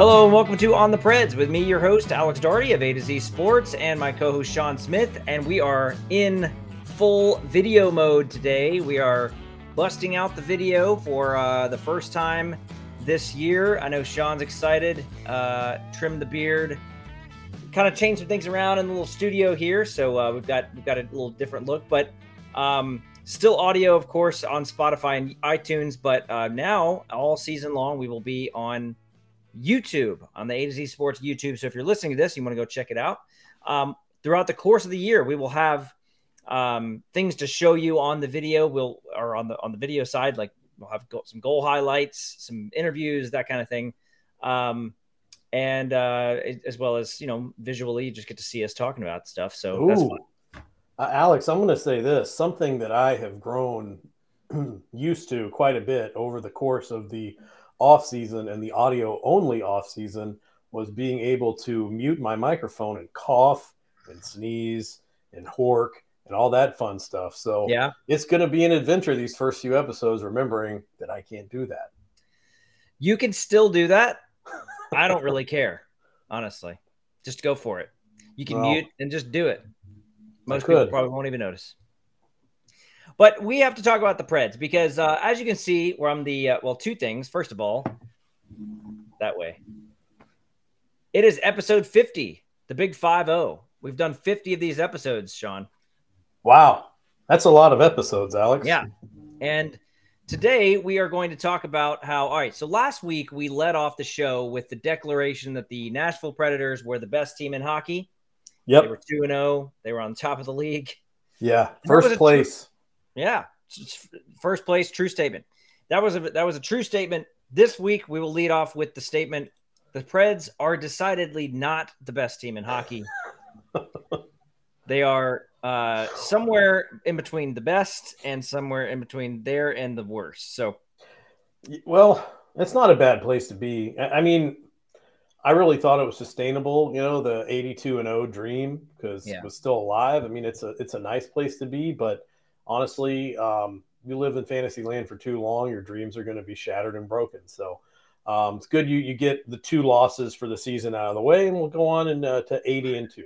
Hello and welcome to On the Preds with me, your host, Alex Doherty of A to Z Sports, and my co-host, Sean Smith, and we are in full video mode today. We are busting out the video for the first time this year. I know Sean's excited, trimmed the beard, kind of changed some things around in the little studio here, so we've got a little different look, but still audio, of course, on Spotify and iTunes, but now, all season long, we will be on YouTube, on the A to Z Sports YouTube. So if you're listening to this, you want to go check it out. Throughout the course of the year, we will have things to show you on the video. On the video side, like we'll have some goal highlights, some interviews, that kind of thing, and as well as, you know, visually, you just get to see us talking about stuff. So that's fun. Alex, I'm going to say this: something that I have grown used to quite a bit over the course of the off-season and the audio-only off-season was being able to mute my microphone and cough and sneeze and hork and all that fun stuff. So yeah, it's going to be an adventure these first few episodes, remembering that I can't do that. You can still do that. I don't really care, honestly. Just go for it. You can mute and just do it. Most people probably won't even notice. But we have to talk about the Preds because, as you can see, where I'm the two things. First of all, that way, it is episode 50, the big 50. We've done 50 of these episodes, Sean. Wow, that's a lot of episodes, Alex. Yeah, and today we are going to talk about how. All right, so last week we led off the show with the declaration that the Nashville Predators were the best team in hockey. Yep, they were 2-0. They were on top of the league. Yeah, first place. Yeah, first place, true statement. That was a true statement. This week, we will lead off with the statement, the Preds are decidedly not the best team in hockey. They are somewhere in between the best and somewhere in between there and the worst. So, well, that's not a bad place to be. I mean, I really thought it was sustainable, you know, the 82-0 dream, because it was still alive. I mean, it's a nice place to be, but honestly, you live in fantasy land for too long, your dreams are going to be shattered and broken. So it's good you get the two losses for the season out of the way, and we'll go on and to 80-2.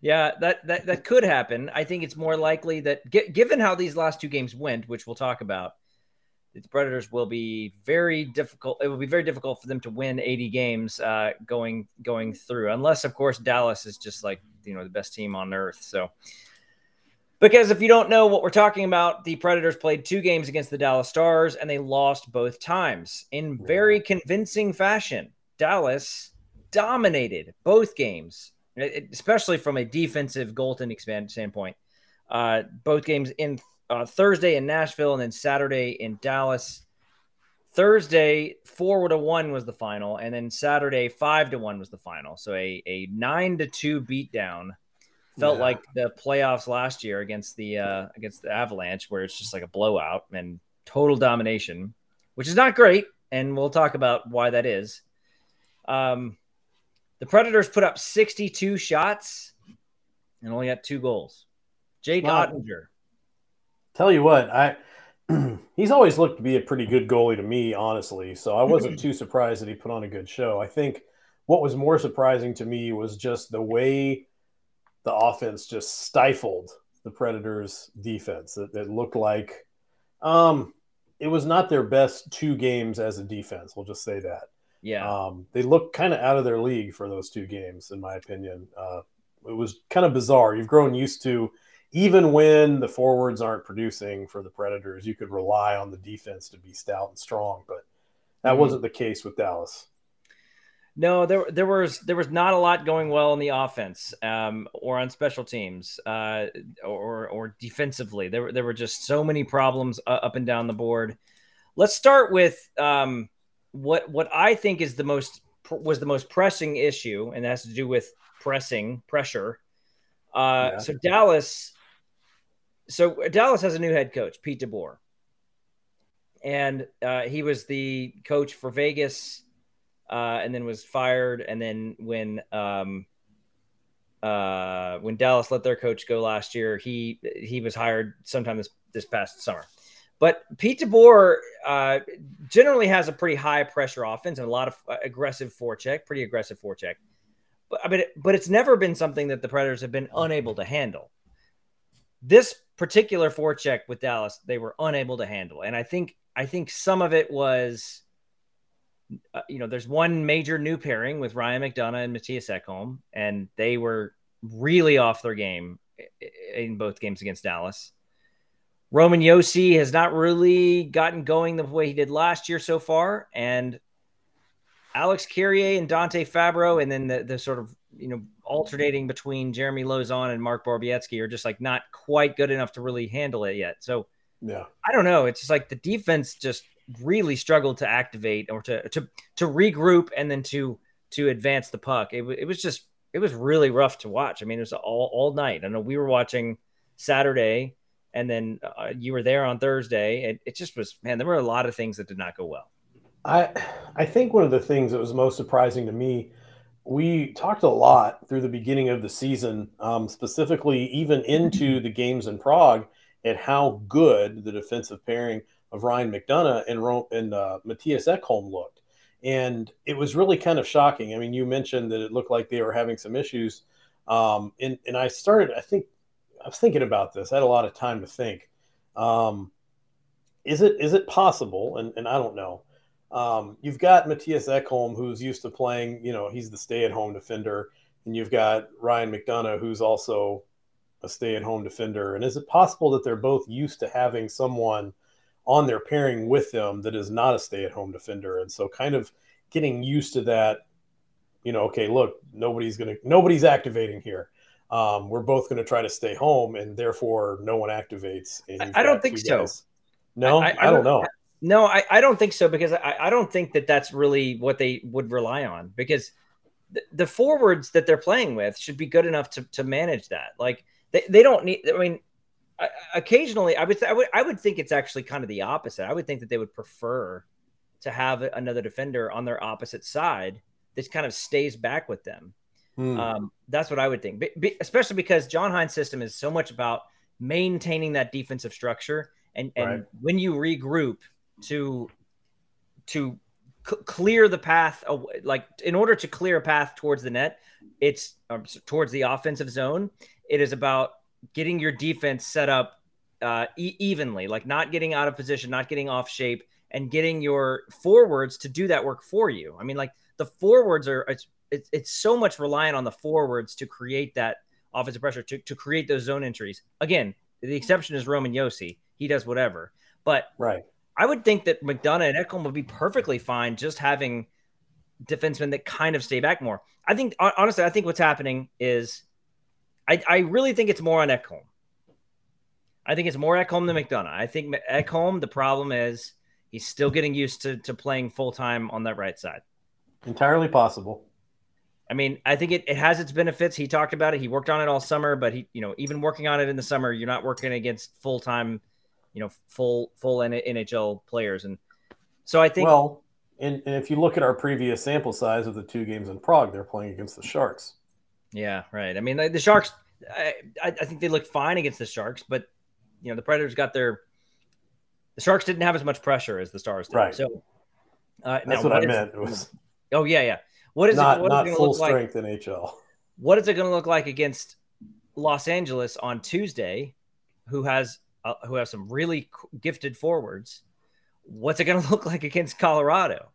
Yeah, that could happen. I think it's more likely that given how these last two games went, which we'll talk about, the Predators will be very difficult. It will be very difficult for them to win 80 games going through, unless, of course, Dallas is just like, you know, the best team on earth. So. Because if you don't know what we're talking about, the Predators played two games against the Dallas Stars, and they lost both times in very convincing fashion. Dallas dominated both games, especially from a defensive goaltending standpoint. Both games in Thursday in Nashville and then Saturday in Dallas. Thursday, 4-1 was the final, and then Saturday, 5-1 was the final. So a 9-2 beatdown. Felt like the playoffs last year against the Avalanche, where it's just like a blowout and total domination, which is not great. And we'll talk about why that is. The Predators put up 62 shots and only got 2 goals. Jake Oettinger. Tell you what, he's always looked to be a pretty good goalie to me, honestly. So I wasn't too surprised that he put on a good show. I think what was more surprising to me was just the way the offense just stifled the Predators' defense. It looked like it was not their best two games as a defense. We'll just say that. Yeah. They looked kind of out of their league for those two games, in my opinion. It was kind of bizarre. You've grown used to, even when the forwards aren't producing for the Predators, you could rely on the defense to be stout and strong, but that wasn't the case with Dallas. No, there was not a lot going well in the offense, or on special teams, or defensively. There were just so many problems up and down the board. Let's start with what I think is the most pressing issue, and that has to do with pressure. Yeah. So Dallas has a new head coach, Pete DeBoer, and he was the coach for Vegas. And then was fired. And then when Dallas let their coach go last year, he was hired sometime this past summer. But Pete DeBoer generally has a pretty high pressure offense and a lot of pretty aggressive forecheck. But I mean, but it's never been something that the Predators have been unable to handle. This particular forecheck with Dallas, they were unable to handle, and I think some of it was. There's one major new pairing with Ryan McDonagh and Mattias Ekholm, and they were really off their game in both games against Dallas. Roman Josi has not really gotten going the way he did last year so far, and Alex Carrier and Dante Fabro, and then the sort of alternating between Jeremy Lozon and Mark Borowiecki are just like not quite good enough to really handle it yet. So yeah, I don't know. It's just like the defense just really struggled to activate or to regroup and then to advance the puck. It was really rough to watch. I mean, it was all night. I know we were watching Saturday, and then you were there on Thursday. It just was, man, there were a lot of things that did not go well. I think one of the things that was most surprising to me, we talked a lot through the beginning of the season, specifically even into the games in Prague, at how good the defensive pairing of Ryan McDonagh and Mattias Ekholm looked. And it was really kind of shocking. I mean, you mentioned that it looked like they were having some issues. And I was thinking about this. I had a lot of time to think. Is it possible? And I don't know. You've got Mattias Ekholm, who's used to playing, he's the stay-at-home defender. And you've got Ryan McDonagh, who's also a stay-at-home defender. And is it possible that they're both used to having someone on their pairing with them that is not a stay-at-home defender? And so kind of getting used to that, okay, look, nobody's activating here. We're both going to try to stay home, and therefore no one activates. And I don't think so. Guys. No, I don't know. No, I don't think so, because I don't think that that's really what they would rely on, because the forwards that they're playing with should be good enough to manage that. Like they don't need, I mean, occasionally, I would think it's actually kind of the opposite. I would think that they would prefer to have another defender on their opposite side that kind of stays back with them. That's what I would think, especially because John Hines' system is so much about maintaining that defensive structure. And right. When you regroup to clear the path, like in order to clear a path towards the net, it's towards the offensive zone. It is about getting your defense set up evenly, like not getting out of position, not getting off shape, and getting your forwards to do that work for you. I mean, like the forwards are, it's so much reliant on the forwards to create that offensive pressure, to create those zone entries. Again, the exception is Roman Josi. He does whatever. But right. I would think that McDonagh and Ekholm would be perfectly fine just having defensemen that kind of stay back more. I think, honestly, what's happening is I really think it's more on Ekholm. I think it's more Ekholm than McDonagh. I think Ekholm, the problem is he's still getting used to playing full-time on that right side. Entirely possible. I mean, I think it has its benefits. He talked about it. He worked on it all summer, but he, even working on it in the summer, you're not working against full-time, full NHL players. And so I think... Well, and if you look at our previous sample size of the two games in Prague, they're playing against the Sharks. Yeah, right. I mean, the Sharks, I think they looked fine against the Sharks, but, the Predators got the Sharks didn't have as much pressure as the Stars did. Right. So that's what I meant. Oh, yeah. What is it full strength NHL? What is it going to look like against Los Angeles on Tuesday, who has some really gifted forwards? What's it going to look like against Colorado?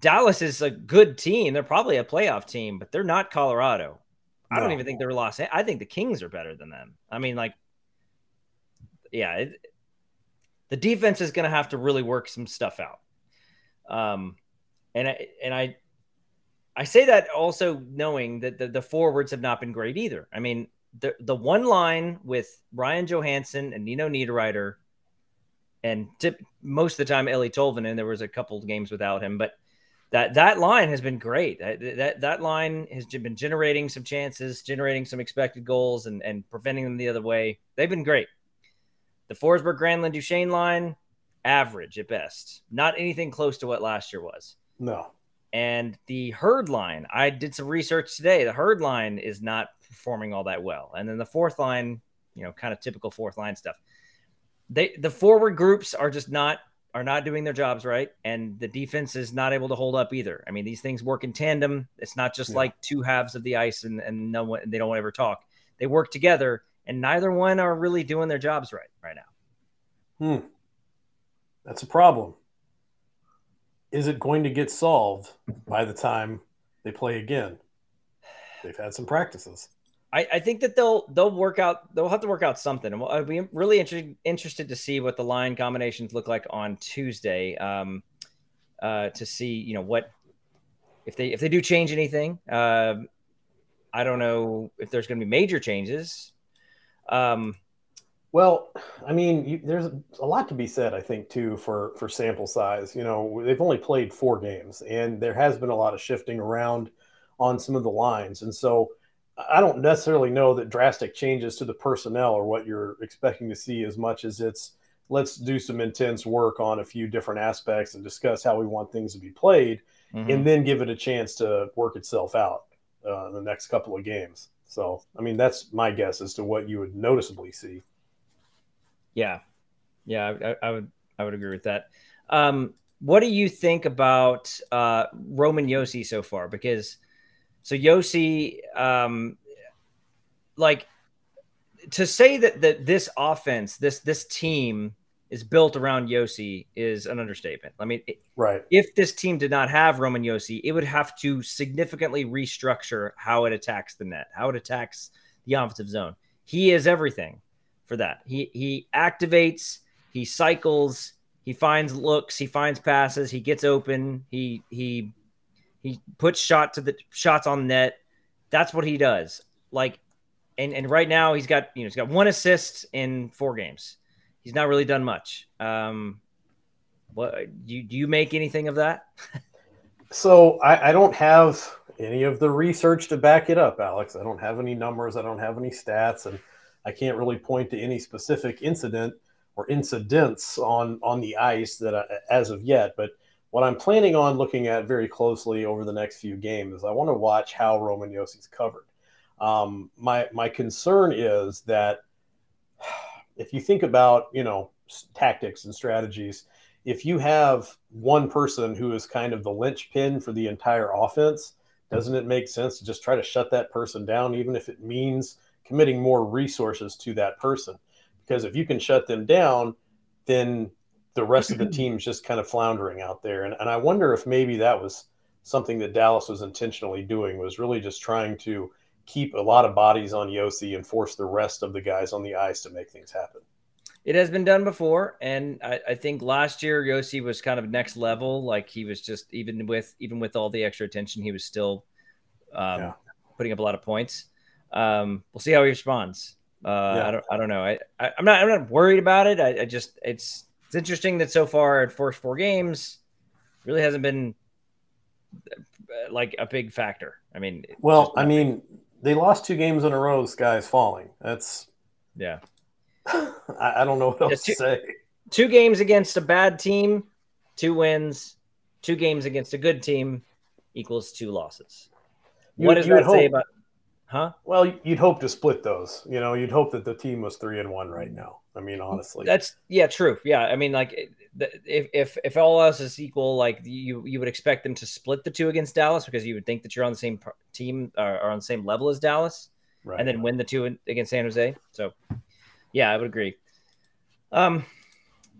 Dallas is a good team. They're probably a playoff team, but they're not Colorado. I don't even think they're Los Angeles. I think the Kings are better than them. I mean, the defense is going to have to really work some stuff out. And I say that also knowing that the forwards have not been great either. I mean, the one line with Ryan Johansson and Nino Niederreiter and most of the time Ellie Tolvanen, there was a couple of games without him, but that line has been great. That line has been generating some chances, generating some expected goals and preventing them the other way. They've been great. The Forsberg Granlund Duchesne line, average at best. Not anything close to what last year was. No. And the Herd line, I did some research today. The Herd line is not performing all that well. And then the fourth line, you know, kind of typical fourth line stuff. The forward groups are just not doing their jobs right. And the defense is not able to hold up either. I mean, these things work in tandem. It's not just like two halves of the ice and no one, they don't ever talk. They work together and neither one are really doing their jobs right now. That's a problem. Is it going to get solved by the time they play again? They've had some practices. I think that they'll work out. They'll have to work out something. And I'd be really interested to see what the line combinations look like on Tuesday. To see what if they do change anything. I don't know if there's going to be major changes. Well, I mean, there's a lot to be said, I think, too, for sample size. You know, they've only played 4 games, and there has been a lot of shifting around on some of the lines. And so I don't necessarily know that drastic changes to the personnel are what you're expecting to see as much as it's let's do some intense work on a few different aspects and discuss how we want things to be played and then give it a chance to work itself out in the next couple of games. So, I mean, that's my guess as to what you would noticeably see. Yeah, I would agree with that. What do you think about Roman Josi so far? Because Josi, like to say that this offense, this team is built around Josi is an understatement. I mean, right? If this team did not have Roman Josi, it would have to significantly restructure how it attacks the net, how it attacks the offensive zone. He is everything. For that, he activates, he cycles, he finds looks, he finds passes, he gets open, he puts shots on net. That's what he does. Like, and right now he's got 1 assist in 4 games. He's not really done much. What do you make anything of that? So I don't have any of the research to back it up, Alex. I don't have any numbers. I don't have any stats, and I can't really point to any specific incident or incidents on the ice that as of yet. But what I'm planning on looking at very closely over the next few games is I want to watch how Roman Josi's covered. My concern is that if you think about, tactics and strategies, if you have one person who is kind of the linchpin for the entire offense, doesn't it make sense to just try to shut that person down, even if it means committing more resources to that person? Because if you can shut them down, then the rest of the team's just kind of floundering out there. And I wonder if maybe that was something that Dallas was intentionally doing, was really just trying to keep a lot of bodies on Josi and force the rest of the guys on the ice to make things happen. It has been done before. And I think last year Josi was kind of next level. Like he was just, even with all the extra attention, he was still putting up a lot of points. We'll see how he responds. I don't know. I'm not worried about it. I just it's interesting that so far at first 4 games really hasn't been like a big factor. I mean, well, I mean, they lost 2 games in a row. Sky's falling. That's I don't know what else to say. 2 games against a bad team, 2 wins. 2 games against a good team equals 2 losses. What does that say about? Huh? Well, you'd hope to split those. You'd hope that the team was 3-1 right now. I mean, honestly, that's true. Yeah, I mean, like if all else is equal, like you would expect them to split the 2 against Dallas because you would think that you're on the same team or on the same level as Dallas, right? And then win the 2 against San Jose. So, yeah, I would agree.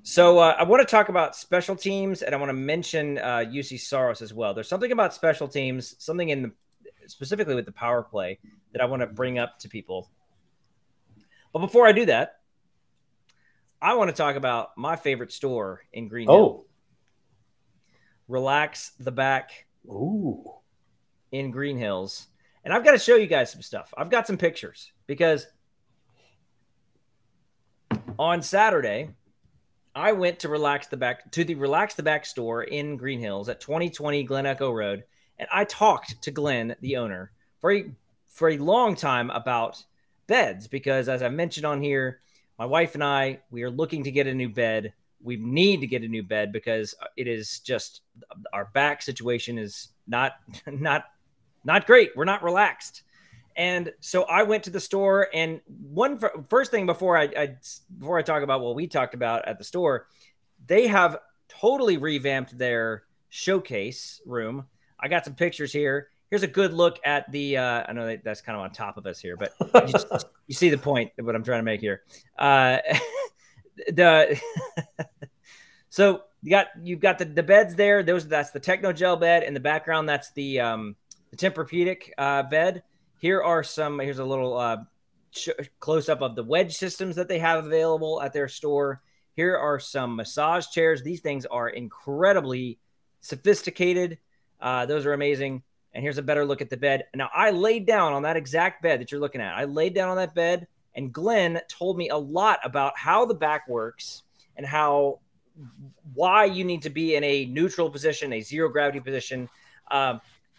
So I want to talk about special teams, and I want to mention UC Soros as well. There's something about special teams, something in the specifically with the power play that I want to bring up to people. But before I do that, I want to talk about my favorite store in Greenville. Relax the Back. Ooh. In Green Hills. And I've got to show you guys some stuff. I've got some pictures because on Saturday, I went to Relax the Back store in Green Hills at 2020 Glen Echo Road. And I talked to Glenn, the owner, for a long time about beds because, as I mentioned on here, my wife and I, we are looking to get a new bed. We need to get a new bed because it is just our back situation is not great. We're not relaxed. And so I went to the store, and one first thing before I talk about what we talked about at the store, they have totally revamped their showcase room. I got some pictures here. Here's a good look at the I know that's kind of on top of us here, but you see the point of what I'm trying to make here. So you've got the beds there. That's the Techno Gel bed in the background. That's the Tempur-Pedic bed. Here's a little close up of the wedge systems that they have available at their store. Here are some massage chairs. These things are incredibly sophisticated. Those are amazing. And here's a better look at the bed. Now I laid down on that exact bed that you're looking at. I laid down on that bed. And Glenn told me a lot about how the back works and why you need to be in a neutral position, a zero gravity position.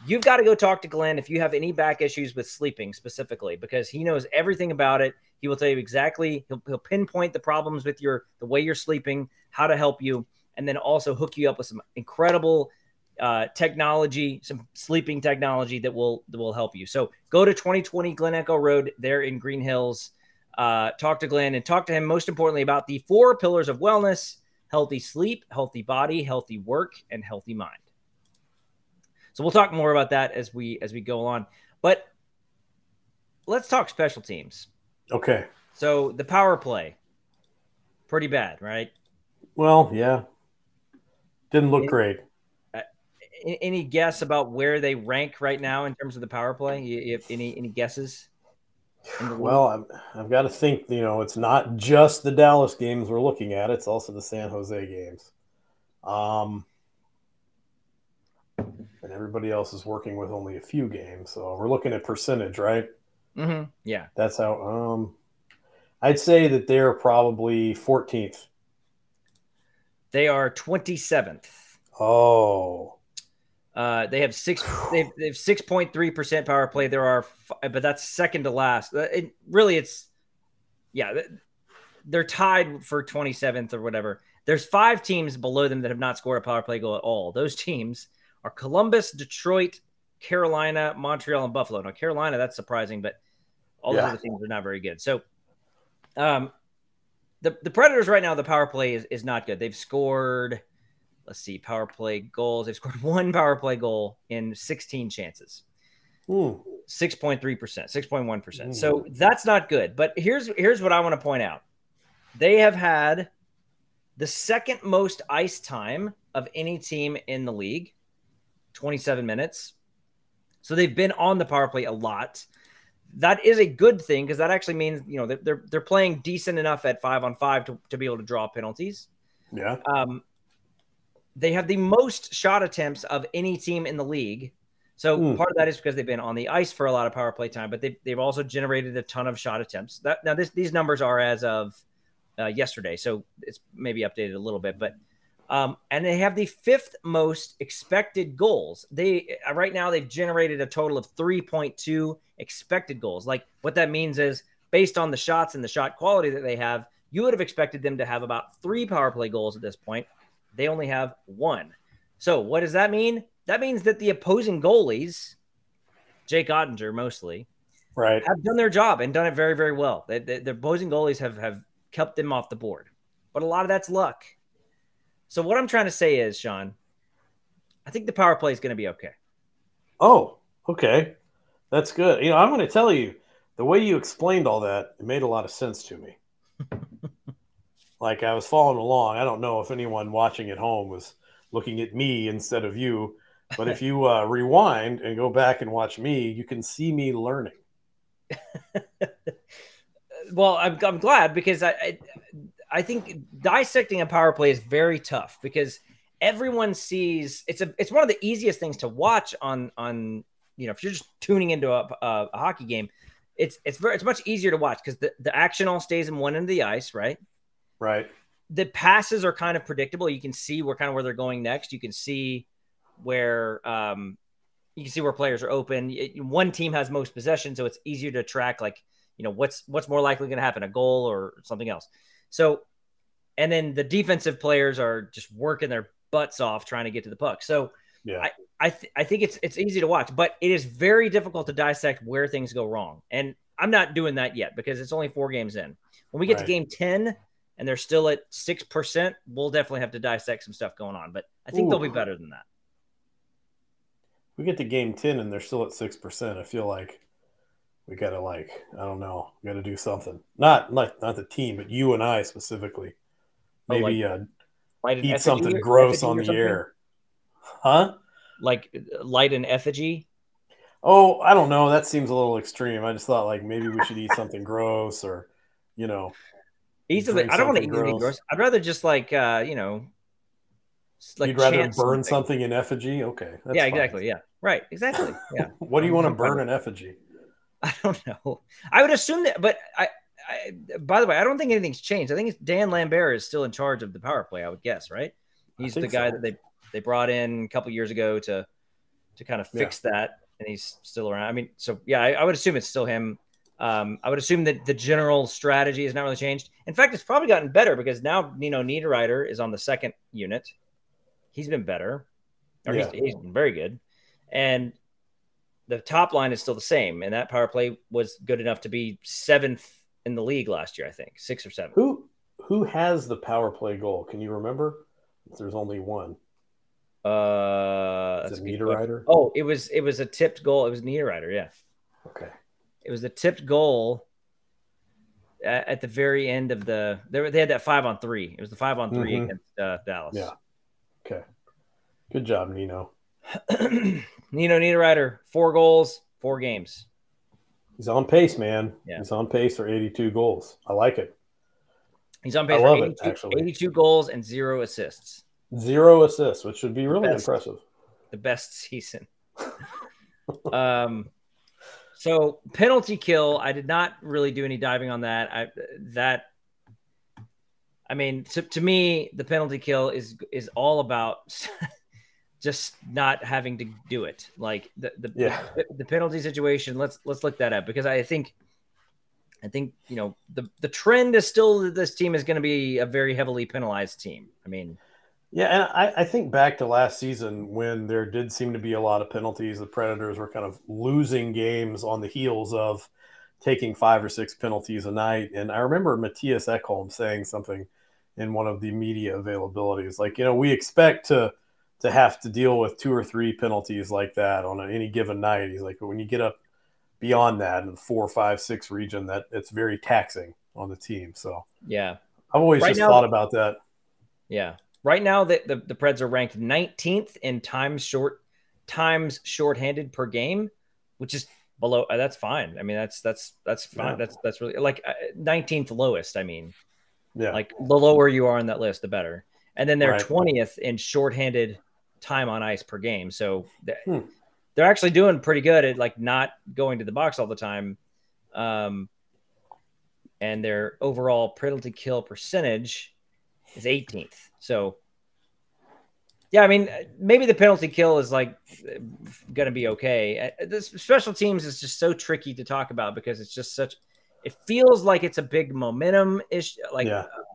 You've got to go talk to Glenn if you have any back issues with sleeping specifically, because he knows everything about it. He will tell you exactly. He'll pinpoint the problems with the way you're sleeping, how to help you, and then also hook you up with some incredible technology, some sleeping technology that will help you. So go to 2020 Glen Echo Road there in Green Hills. Talk to Glenn and talk to him, most importantly, about the 4 pillars of wellness: healthy sleep, healthy body, healthy work, and healthy mind. So we'll talk more about that as we go on. But let's talk special teams. Okay. So the power play, pretty bad, right? Well, yeah. Didn't look great. Any guess about where they rank right now in terms of the power play? You have any guesses? Well, I've got to think, it's not just the Dallas games we're looking at. It's also the San Jose games. And everybody else is working with only a few games. So we're looking at percentage, right? Mm-hmm. Yeah. That's how I'd say that they're probably 14th. They are 27th. Oh, they have 6.3% power play. There are, but that's second to last. They're tied for 27th or whatever. There's 5 teams below them that have not scored a power play goal at all. Those teams are Columbus, Detroit, Carolina, Montreal, and Buffalo. Now, Carolina, that's surprising, but all the other teams are not very good. So, the Predators right now, the power play is not good. They've scored. Let's see, power play goals. They've scored 1 power play goal in 16 chances. Ooh. 6.3%, 6.1%. Ooh. So that's not good. But here's what I want to point out. They have had the second most ice time of any team in the league, 27 minutes. So they've been on the power play a lot. That is a good thing because that actually means, they're playing decent enough at 5-on-5 to be able to draw penalties. Yeah. They have the most shot attempts of any team in the league. So part of that is because they've been on the ice for a lot of power play time, but they've also generated a ton of shot attempts. These numbers are as of yesterday, so it's maybe updated a little bit. But and they have the 5th most expected goals. Right now they've generated a total of 3.2 expected goals. Like what that means is based on the shots and the shot quality that they have, you would have expected them to have about 3 power play goals at this point. They only have 1. So what does that mean? That means that the opposing goalies, Jake Oettinger mostly, right, have done their job and done it very, very well. The opposing goalies have kept them off the board. But a lot of that's luck. So what I'm trying to say is, Sean, I think the power play is going to be okay. Oh, okay. That's good. I'm going to tell you, the way you explained all that, it made a lot of sense to me. Like I was following along. I don't know if anyone watching at home was looking at me instead of you, but if you rewind and go back and watch me, you can see me learning. Well, I'm glad because I think dissecting a power play is very tough because everyone sees it's one of the easiest things to watch on, you know, if you're just tuning into a hockey game, it's much easier to watch because the action all stays in one end of the ice. Right. The passes are kind of predictable. You can see where they're going next. You can see where players are open. One team has most possession, so it's easier to track, what's more likely going to happen, a goal or something else. So, and then the defensive players are just working their butts off trying to get to the puck. So yeah, I think it's easy to watch, but it is very difficult to dissect where things go wrong. And I'm not doing that yet because it's only 4 games in. When we get to game 10 and they're still at 6%, we'll definitely have to dissect some stuff going on, but I think they'll be better than that. We get to game 10 and they're still at 6%. I feel like we got to we got to do something. Not the team, but you and I specifically. Maybe eat something gross on the air. Huh? Like light an effigy? Oh, I don't know. That seems a little extreme. I just thought maybe we should eat something gross or, I don't want to eat anything gross. I'd rather just you'd rather burn something in effigy? Okay. That's fine. Exactly. Yeah. Right. Exactly. Yeah. What do you want to burn in effigy? I don't know. I would assume that, but I, by the way, I don't think anything's changed. I think Dan Lambert is still in charge of the power play, I would guess, right? He's the guy that they brought in a couple years ago to kind of fix that, and he's still around. I mean, so yeah, I would assume it's still him. I would assume that the general strategy has not really changed. In fact, it's probably gotten better because now Nino Niederreiter is on the second unit. He's been better. He's been very good. And the top line is still the same, and that power play was good enough to be 7th in the league last year, I think 6 or 7. Who has the power play goal? Can you remember? There's only one. Is it Niederreiter? Oh, it was a tipped goal. It was Niederreiter. Yeah. Okay. It was a tipped goal at the very end of they had that 5-on-3. It was the 5-on-3 against Dallas. Yeah. Okay. Good job, Nino. Nino Niederreiter, 4 goals, 4 games. He's on pace, man. Yeah. He's on pace for 82 goals. I like it. He's on pace for 82 goals and 0 assists. 0 assists, which would be really impressive. The best season. So penalty kill, I did not really do any diving on that. To me, the penalty kill is all about just not having to do it. The penalty situation, let's look that up because I think the trend is still that this team is going to be a very heavily penalized team. I think back to last season when there did seem to be a lot of penalties. The Predators were kind of losing games on the heels of taking 5 or 6 penalties a night. And I remember Mattias Ekholm saying something in one of the media availabilities, we expect to have to deal with 2 or 3 penalties like that on any given night. He's but when you get up beyond that in the 4, 5, 6 region, that it's very taxing on the team. So yeah, I've always thought about that. Yeah. Right now the Preds are ranked 19th in times shorthanded per game, which is below. That's fine. I mean, that's fine. Yeah. That's really 19th lowest. I mean, the lower you are on that list, the better. And then they're 20th in shorthanded time on ice per game. So they're actually doing pretty good at not going to the box all the time. And their overall penalty kill percentage is 18th. So maybe the penalty kill is going to be okay. This special teams is just so tricky to talk about because it's just it feels like it's a big momentum issue,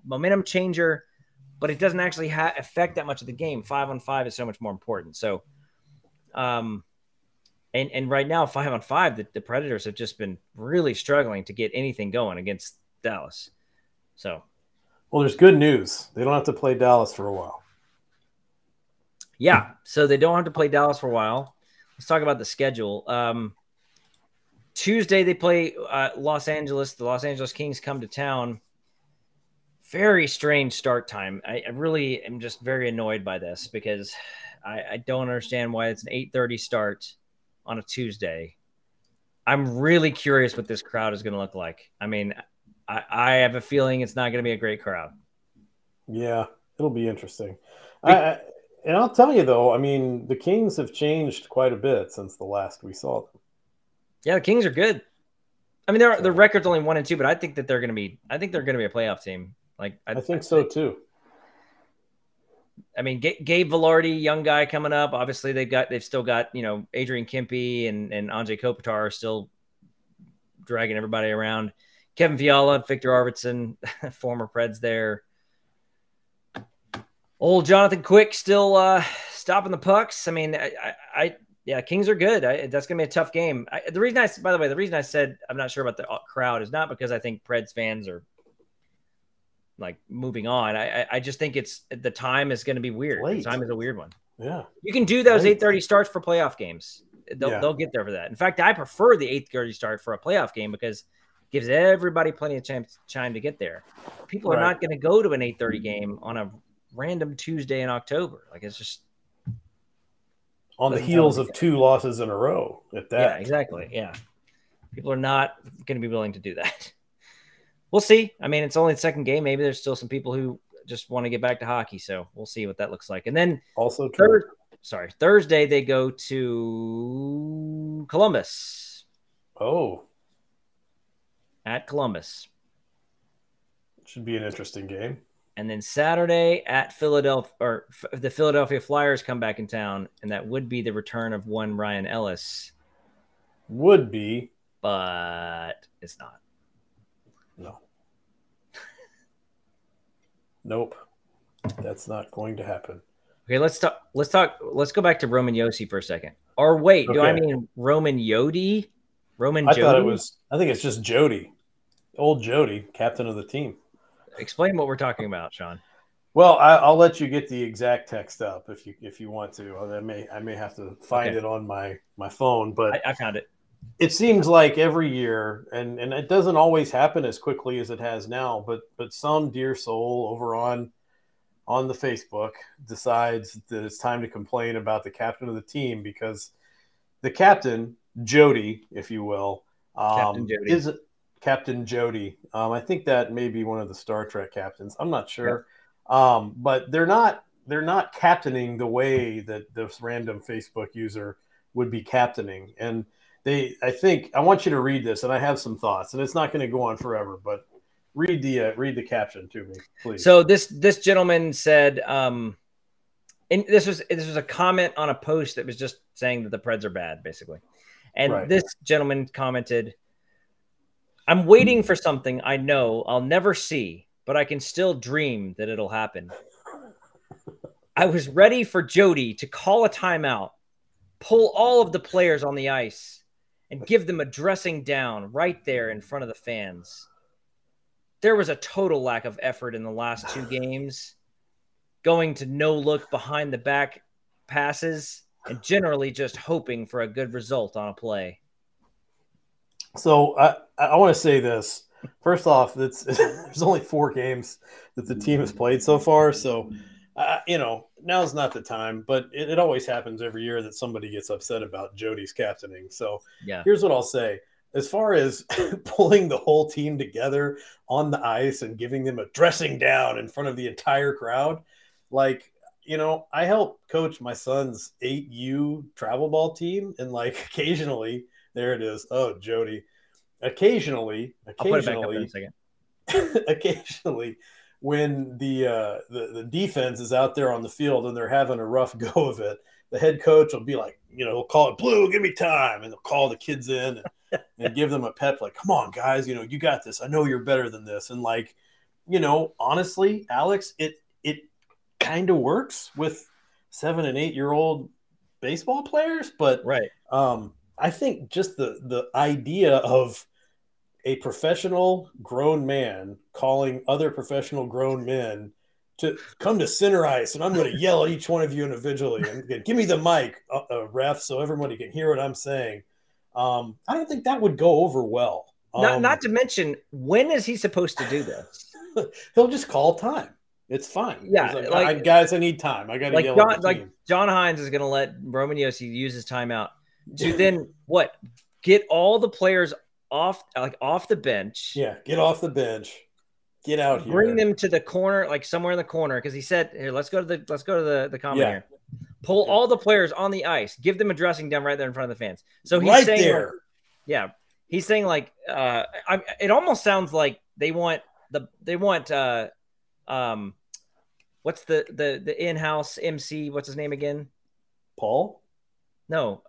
momentum changer, but it doesn't actually affect that much of the game. 5-on-5 is so much more important. So, and right now 5-on-5, the Predators have just been really struggling to get anything going against Dallas. So, well, there's good news. They don't have to play Dallas for a while. Yeah, so they don't have to play Dallas for a while. Let's talk about the schedule. Tuesday, they play Los Angeles. The Los Angeles Kings come to town. Very strange start time. I really am just very annoyed by this because I don't understand why it's an 8:30 start on a Tuesday. I'm really curious what this crowd is going to look like. I mean, I have a feeling it's not going to be a great crowd. Yeah, it'll be interesting. I, And I'll tell you, though, I mean, the Kings have changed quite a bit since the last we saw them. Yeah, the Kings are good. I mean, the record's only 1-2, but I think that they're going to be a playoff team. Like I think so too. I mean, Gabe Vilardi, young guy coming up. Obviously, they've still got Adrian Kempe and Anže Kopitar are still dragging everybody around. Kevin Fiala, Victor Arvidsson, former Preds there. Old Jonathan Quick still stopping the pucks. I mean, yeah, Kings are good. That's going to be a tough game. The reason I said I'm not sure about the crowd is not because I think Preds fans are like moving on. I just think the time is going to be weird. Late. The time is a weird one. Yeah, you can do those 8:30 starts for playoff games. They'll get there for that. In fact, I prefer the 8:30 start for a playoff game because it gives everybody plenty of time to get there. People are not going to go to an 8:30 game on a random Tuesday in October. Like it's just. On the heels of two losses in a row at that. Yeah, exactly. Yeah. People are not going to be willing to do that. We'll see. I mean, it's only the second game. Maybe there's still some people who just want to get back to hockey. So we'll see what that looks like. And then also Thursday, they go to Columbus. Oh. At Columbus. It should be an interesting game. And then Saturday at Philadelphia, or the Philadelphia Flyers come back in town, and that would be the return of one Ryan Ellis. Would be. But it's not. No. Nope. That's not going to happen. Okay, let's go back to Roman Josi for a second. Or wait, do I mean Roman Jodi? Roman Jodi? I think it's just Jodi. Old Jodi, captain of the team. Explain what we're talking about, Sean. Well, I'll let you get the exact text up if you want to. I may have to find it on my phone, but I found it. It seems like every year, and it doesn't always happen as quickly as it has now, but some dear soul over on the Facebook decides that it's time to complain about the captain of the team because the captain, Jodi, if you will, is Captain Jodi. I think that may be one of the Star Trek captains. I'm not sure. Yep. But they're not captaining the way that this random Facebook user would be captaining. And I want you to read this, and I have some thoughts, and it's not going to go on forever, but read the caption to me, please. So this gentleman said, and this was a comment on a post that was just saying that the Preds are bad, basically. And this gentleman commented, "I'm waiting for something I know I'll never see, but I can still dream that it'll happen. I was ready for Jodi to call a timeout, pull all of the players on the ice, and give them a dressing down right there in front of the fans. There was a total lack of effort in the last two games, going to no-look behind-the-back passes and generally just hoping for a good result on a play." So I want to say this. First off, there's only 4 games that the team has played so far. So, now's not the time. But it always happens every year that somebody gets upset about Jodi's captaining. So here's what I'll say. As far as pulling the whole team together on the ice and giving them a dressing down in front of the entire crowd, like, I help coach my son's 8U travel ball team. And, like, occasionally – there it is. Oh, Jodi. Occasionally, when the defense is out there on the field and they're having a rough go of it, the head coach will be like, he'll call it blue, give me time, and they'll call the kids in and give them a pep, like, come on, guys, you got this. I know you're better than this. And like, honestly, Alex, it kind of works with 7- and 8-year-old baseball players, but I think just the idea of a professional grown man calling other professional grown men to come to center ice, and I'm going to yell at each one of you individually and give me the mic, ref, so everybody can hear what I'm saying. I don't think that would go over well. Not to mention, when is he supposed to do this? He'll just call time. It's fine. Yeah, like, guys, I need time. I got to yell at the team. John Hines is going to let Roman Josi use his timeout. To then get all the players off the bench. Yeah, get off the bench. Get out here. Bring them to the corner, like somewhere in the corner, because he said, "Here, let's go to the common here. Pull all the players on the ice. Give them a dressing down right there in front of the fans. So he's right saying, there. Like, yeah, he's saying like, it almost sounds like they want what's the in-house MC? What's his name again? Paul? No,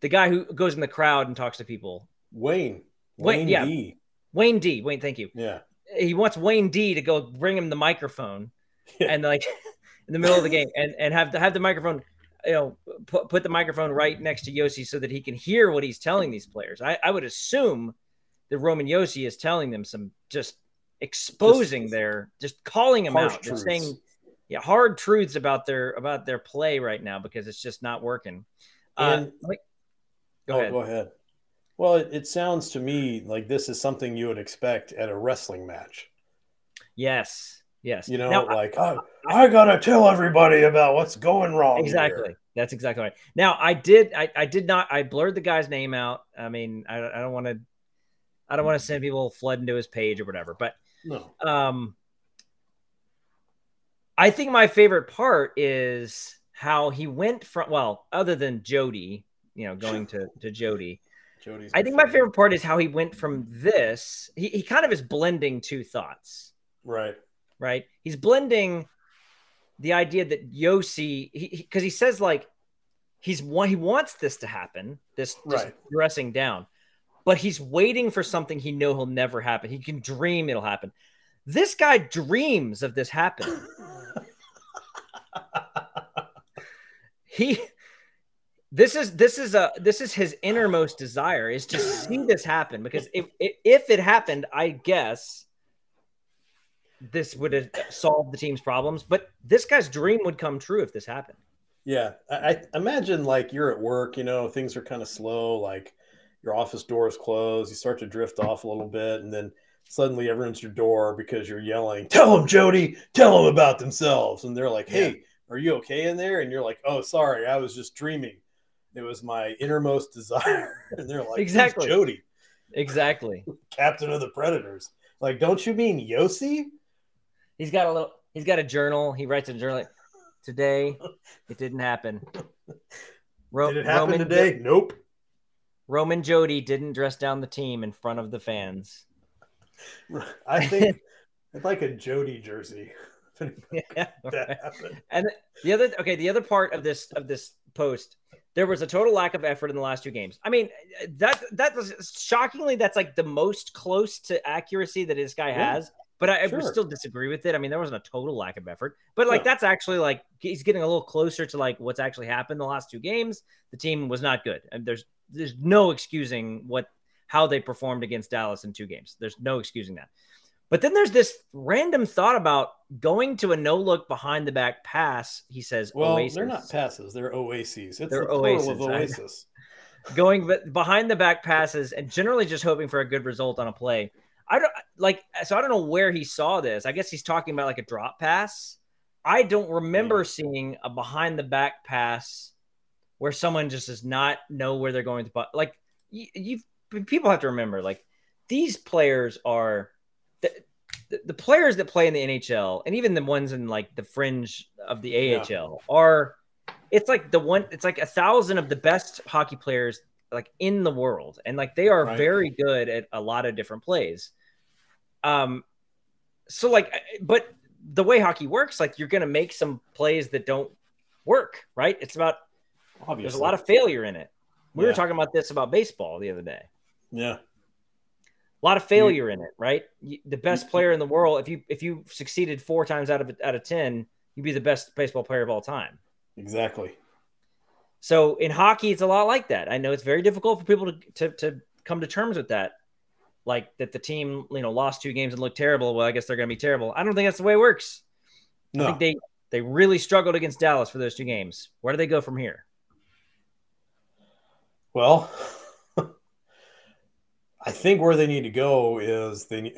the guy who goes in the crowd and talks to people. Wayne yeah. D. Wayne D. Wayne, thank you. Yeah, he wants Wayne D. to go bring him the microphone, and like. In the middle of the game, and have the microphone, you know, put the microphone right next to Josi so that he can hear what he's telling these players. I would assume that Roman Josi is telling them some just calling them out, just saying, yeah, hard truths about their play right now because it's just not working. Go ahead. Well, it sounds to me like this is something you would expect at a wrestling match. Yes. Yes. You know, now, like, I got to tell everybody about what's going wrong. Exactly. Here. That's exactly right. Now, I blurred the guy's name out. I mean, I don't want to send people flood into his page or whatever, but no. I think my favorite part is how he went from, well, other than Jody, you know, going to Jody. Jody's I think my favorite part is how he went from this. He kind of is blending two thoughts. Right. He's blending the idea that Josi, because he says like he wants this to happen, this dressing down, but he's waiting for something he knows will never happen. He can dream it'll happen. This guy dreams of this happening. This is his innermost desire is to see this happen, because if it happened, I guess this would have solved the team's problems, but this guy's dream would come true if this happened. Yeah. I imagine like you're at work, you know, things are kind of slow. Like your office door is closed. You start to drift off a little bit. And then suddenly everyone's your door because you're yelling, tell them, Jody, tell them about themselves. And they're like, hey, are you okay in there? And you're like, oh, sorry. I was just dreaming. It was my innermost desire. And they're like, exactly. Jody. Exactly. Captain of the Predators. Like, don't you mean Josi? He's got a journal. He writes a journal. Like, today, it didn't happen. Did it happen today? Nope. Roman Jody didn't dress down the team in front of the fans. I think I'd like a Jody jersey. And the other part of this post, there was a total lack of effort in the last two games. I mean, that was shockingly, that's like the most close to accuracy that this guy has. But I would still disagree with it. I mean, there wasn't a total lack of effort. But, like, that's actually, like, he's getting a little closer to, like, what's actually happened the last two games. The team was not good. And there's no excusing how they performed against Dallas in two games. There's no excusing that. But then there's this random thought about going to a no-look behind-the-back pass. He says oasis. Well, they're not passes. They're oases. It's the plural of oasis. Going behind-the-back passes and generally just hoping for a good result on a play. I don't know where he saw this. I guess he's talking about like a drop pass. I don't remember seeing a behind the back pass where someone just does not know where they're going to. Like people have to remember, like these players are the players that play in the NHL and even the ones in like the fringe of the AHL are. It's like it's like 1,000 of the best hockey players like in the world, and like they are very good at a lot of different plays. So like, but the way hockey works, like you're going to make some plays that don't work, right? It's about, obviously, there's a lot of failure in it. We were talking about this about baseball the other day. Yeah. A lot of failure in it, right? The best player in the world, if you succeeded 4 times out of 10, you'd be the best baseball player of all time. Exactly. So in hockey, it's a lot like that. I know it's very difficult for people to come to terms with that. Like that the team, you know, lost 2 games and looked terrible. Well, I guess they're going to be terrible. I don't think that's the way it works. No. I think they really struggled against Dallas for those 2 games. Where do they go from here? Well, I think where they need to go is I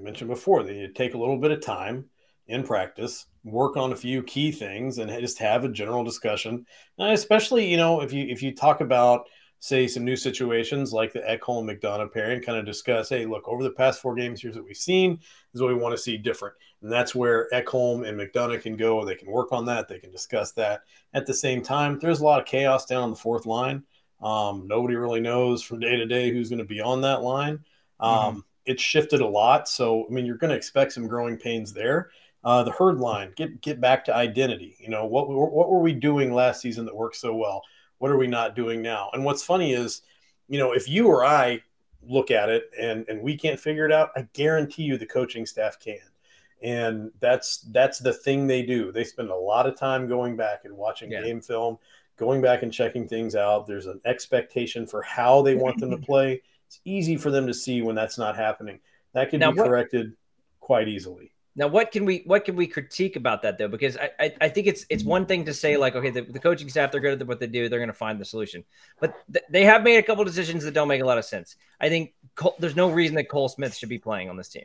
mentioned before, they need to take a little bit of time in practice, work on a few key things, and just have a general discussion. And especially, you know, if you talk about say some new situations like the Ekholm and McDonagh pairing, kind of discuss, hey, look, over the past four games, here's what we've seen. This is what we want to see different. And that's where Ekholm and McDonagh can go. They can work on that. They can discuss that. At the same time, there's a lot of chaos down on the fourth line. Nobody really knows from day to day who's going to be on that line. It's shifted a lot. So, I mean, you're going to expect some growing pains there. The Herd line, get back to identity. You know, what were we doing last season that worked so well? What are we not doing now? And what's funny is, you know, if you or I look at it and we can't figure it out, I guarantee you the coaching staff can. And that's the thing they do. They spend a lot of time going back and watching game film, going back and checking things out. There's an expectation for how they want them to play. It's easy for them to see when that's not happening. That can be corrected quite easily. Now, what can we critique about that, though? Because I think it's one thing to say, like, okay, the coaching staff, they're good at what they do. They're going to find the solution. But they have made a couple of decisions that don't make a lot of sense. I think there's no reason that Cole Smith should be playing on this team.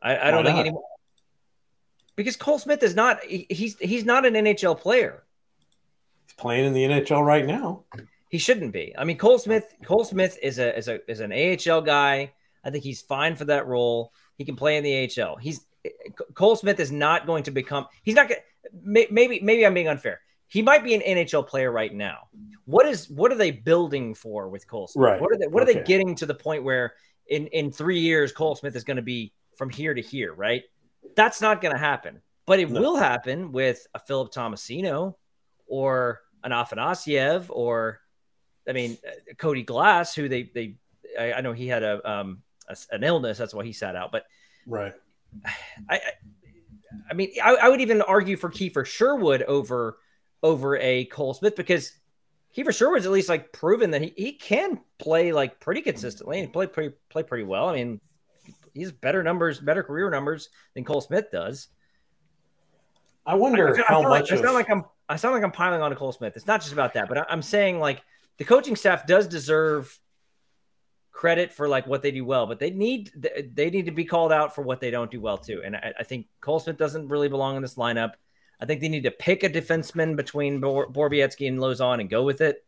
I don't think anyone – because Cole Smith is not – he's not an NHL player. He's playing in the NHL right now. He shouldn't be. I mean, Cole Smith is an AHL guy. I think he's fine for that role. He can play in the AHL. Cole Smith is not going to become. He's not going. Maybe I'm being unfair. He might be an NHL player right now. What are they building for with Cole Smith? Right. What are they getting to the point where in 3 years Cole Smith is going to be from here to here? Right. That's not going to happen. But it will happen with a Phillip Tomasino or an Afanasyev or, I mean, Cody Glass, who I know he had an illness. That's why he sat out. But right. I mean, I would even argue for Kiefer Sherwood over a Cole Smith, because Kiefer Sherwood's at least like proven that he can play like pretty consistently and play pretty well. I mean, he's better career numbers than Cole Smith does. I wonder how much. I sound like I'm piling on to Cole Smith. It's not just about that, but I'm saying, like, the coaching staff does deserve credit for like what they do well, but they need to be called out for what they don't do well too. And I think Cole Smith doesn't really belong in this lineup. I think they need to pick a defenseman between Borowiecki and Lozon and go with it.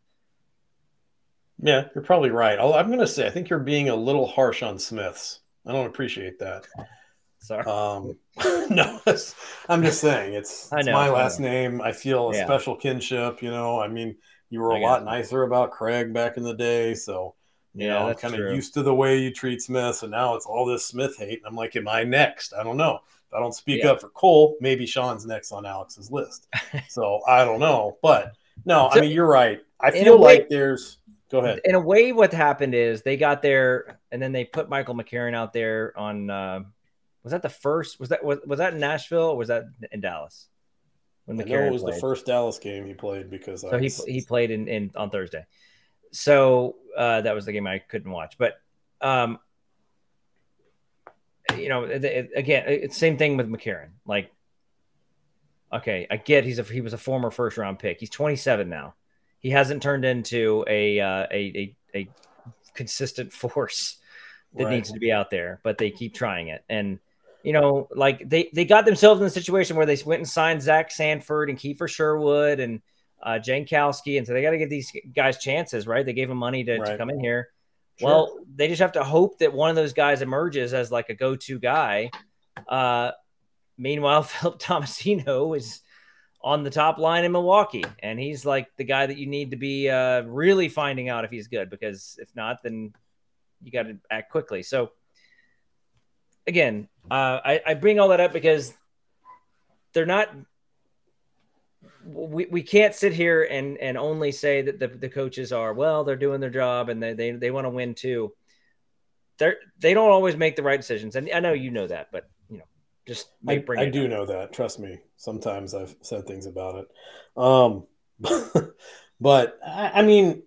Yeah, you're probably right. I'm going to say, I think you're being a little harsh on Smiths. I don't appreciate that. Sorry. No, I'm just saying it's my last name. I feel a special kinship, you know, I mean, you were a lot nicer about Craig back in the day. So, you know, I'm kind of used to the way you treat Smith, and now it's all this Smith hate. And I'm like, am I next? I don't know. If I don't speak up for Cole, maybe Sean's next on Alex's list. So I don't know. But, no, I mean, you're right. I feel like go ahead. In a way, what happened is they got there, and then they put Michael McCarron out there on was that the first? Was that in Nashville or was that in Dallas? When McCarron was the first Dallas game he played, because he played in on Thursday. So that was the game I couldn't watch, but you know, again, it's same thing with McCarron. Like, okay, I get he was a former first round pick. He's 27 now. He hasn't turned into a consistent force that needs to be out there, but they keep trying it. And you know, like they got themselves in the situation where they went and signed Zach Sanford and Kiefer Sherwood and Jankowski, and so they got to give these guys chances, right? They gave them money to come in here. Sure. Well, they just have to hope that one of those guys emerges as like a go-to guy. Meanwhile, Phillip Tomasino is on the top line in Milwaukee, and he's like the guy that you need to be really finding out if he's good, because if not, then you got to act quickly. So again, I bring all that up because they're not. We can't sit here and only say that the coaches are, well, they're doing their job and they want to win too. They don't always make the right decisions. And I know you know that, but you know, just bring it up. I do know that. Trust me. Sometimes I've said things about it. But I mean,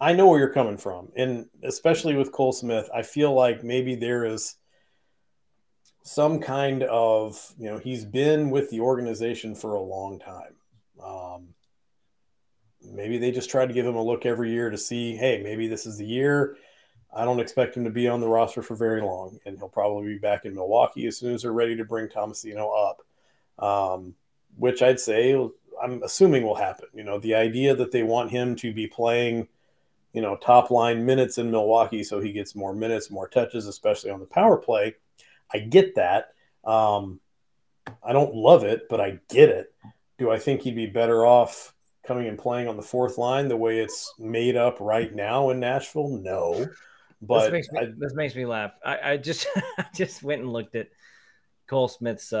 I know where you're coming from. And especially with Cole Smith, I feel like maybe there is some kind of, you know, he's been with the organization for a long time. Maybe they just try to give him a look every year to see, hey, maybe this is the year. I don't expect him to be on the roster for very long, and he'll probably be back in Milwaukee as soon as they're ready to bring Tomasino up, which I'm assuming will happen. You know, the idea that they want him to be playing you know, top line minutes in Milwaukee, so he gets more minutes, more touches, especially on the power play. I get that. I don't love it, but I get it. Do I think he'd be better off coming and playing on the fourth line the way it's made up right now in Nashville? No. But this makes me laugh. I just went and looked at Cole Smith's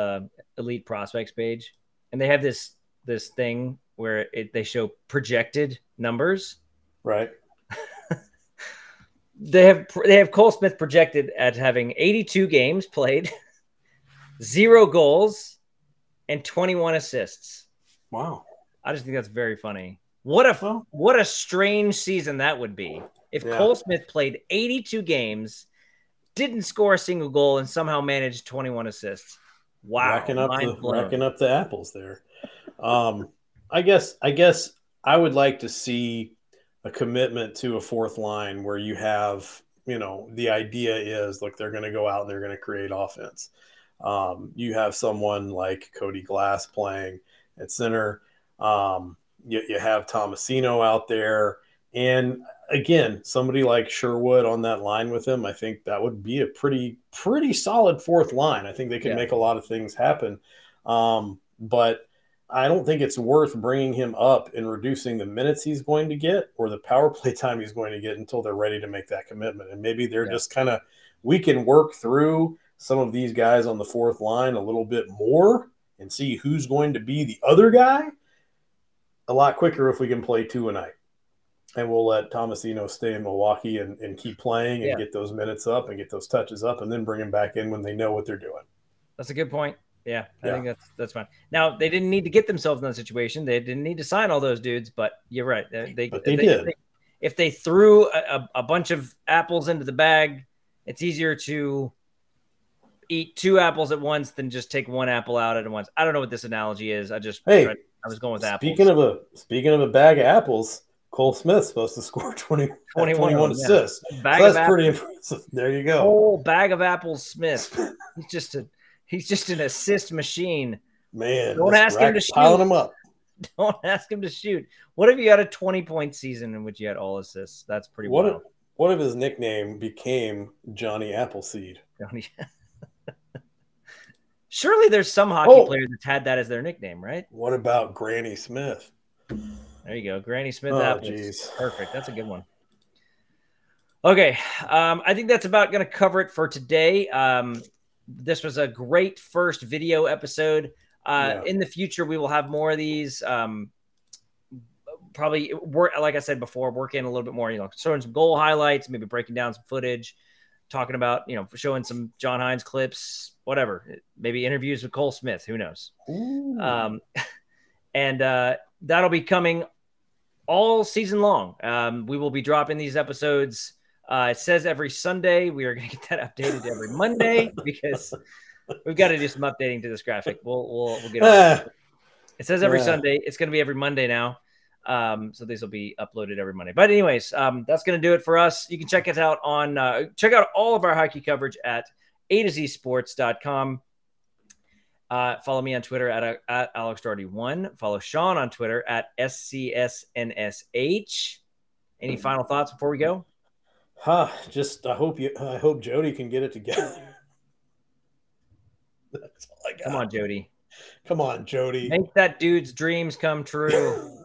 elite prospects page, and they have this thing where they show projected numbers. Right. They have Cole Smith projected at having 82 games played, 0 goals, and 21 assists. Wow. I just think that's very funny. What a strange season that would be if Cole Smith played 82 games, didn't score a single goal, and somehow managed 21 assists. Wow. Racking up the apples there. I guess I would like to see a commitment to a fourth line where you have, you know, the idea is, look, they're going to go out and they're going to create offense. You have someone like Cody Glass playing at center. You have Tomasino out there. And again, somebody like Sherwood on that line with him, I think that would be a pretty solid fourth line. I think they can make a lot of things happen. But I don't think it's worth bringing him up and reducing the minutes he's going to get or the power play time he's going to get until they're ready to make that commitment. And maybe they're just kind of, we can work through some of these guys on the fourth line a little bit more and see who's going to be the other guy a lot quicker if we can play 2 a night. And we'll let Tomasino stay in Milwaukee and keep playing and get those minutes up and get those touches up and then bring them back in when they know what they're doing. That's a good point. Yeah, I think that's fine. Now, they didn't need to get themselves in that situation. They didn't need to sign all those dudes, but you're right. They did. If they threw a bunch of apples into the bag, it's easier to eat 2 apples at once than just take 1 apple out at once. I don't know what this analogy is. I was going with apples. Speaking of a bag of apples, Cole Smith's supposed to score 21 assists. So that's pretty impressive. There you go. Whole bag of apples Smith. He's just an assist machine. Man, don't ask him to shoot. Piling him up. Don't ask him to shoot. What if you had a 20-point season in which you had all assists? That's pretty wild. What if his nickname became Johnny Appleseed? Surely there's some hockey player that's had that as their nickname, right? What about Granny Smith? There you go. Granny Smith Apples. Perfect. That's a good one. Okay. I think that's about going to cover it for today. This was a great first video episode. In the future, we will have more of these. Probably, like I said before, work in a little bit more, you know, showing some goal highlights, maybe breaking down some footage, talking about, you know, showing some John Hines clips, whatever. Maybe interviews with Cole Smith. Who knows? And that'll be coming all season long. We will be dropping these episodes. It says every Sunday. We are going to get that updated every Monday because we've got to do some updating to this graphic. We'll get it. It says every Sunday. It's going to be every Monday now. So these will be uploaded every Monday. But anyways, that's going to do it for us. You can check us out on check out all of our hockey coverage at atozsports.com. Follow me on Twitter at Alex Doherty 1. Follow Sean on Twitter at SCSNSH. Any final thoughts before we go? Just I hope Jody can get it together. That's all I got. Come on, Jody. Make that dude's dreams come true.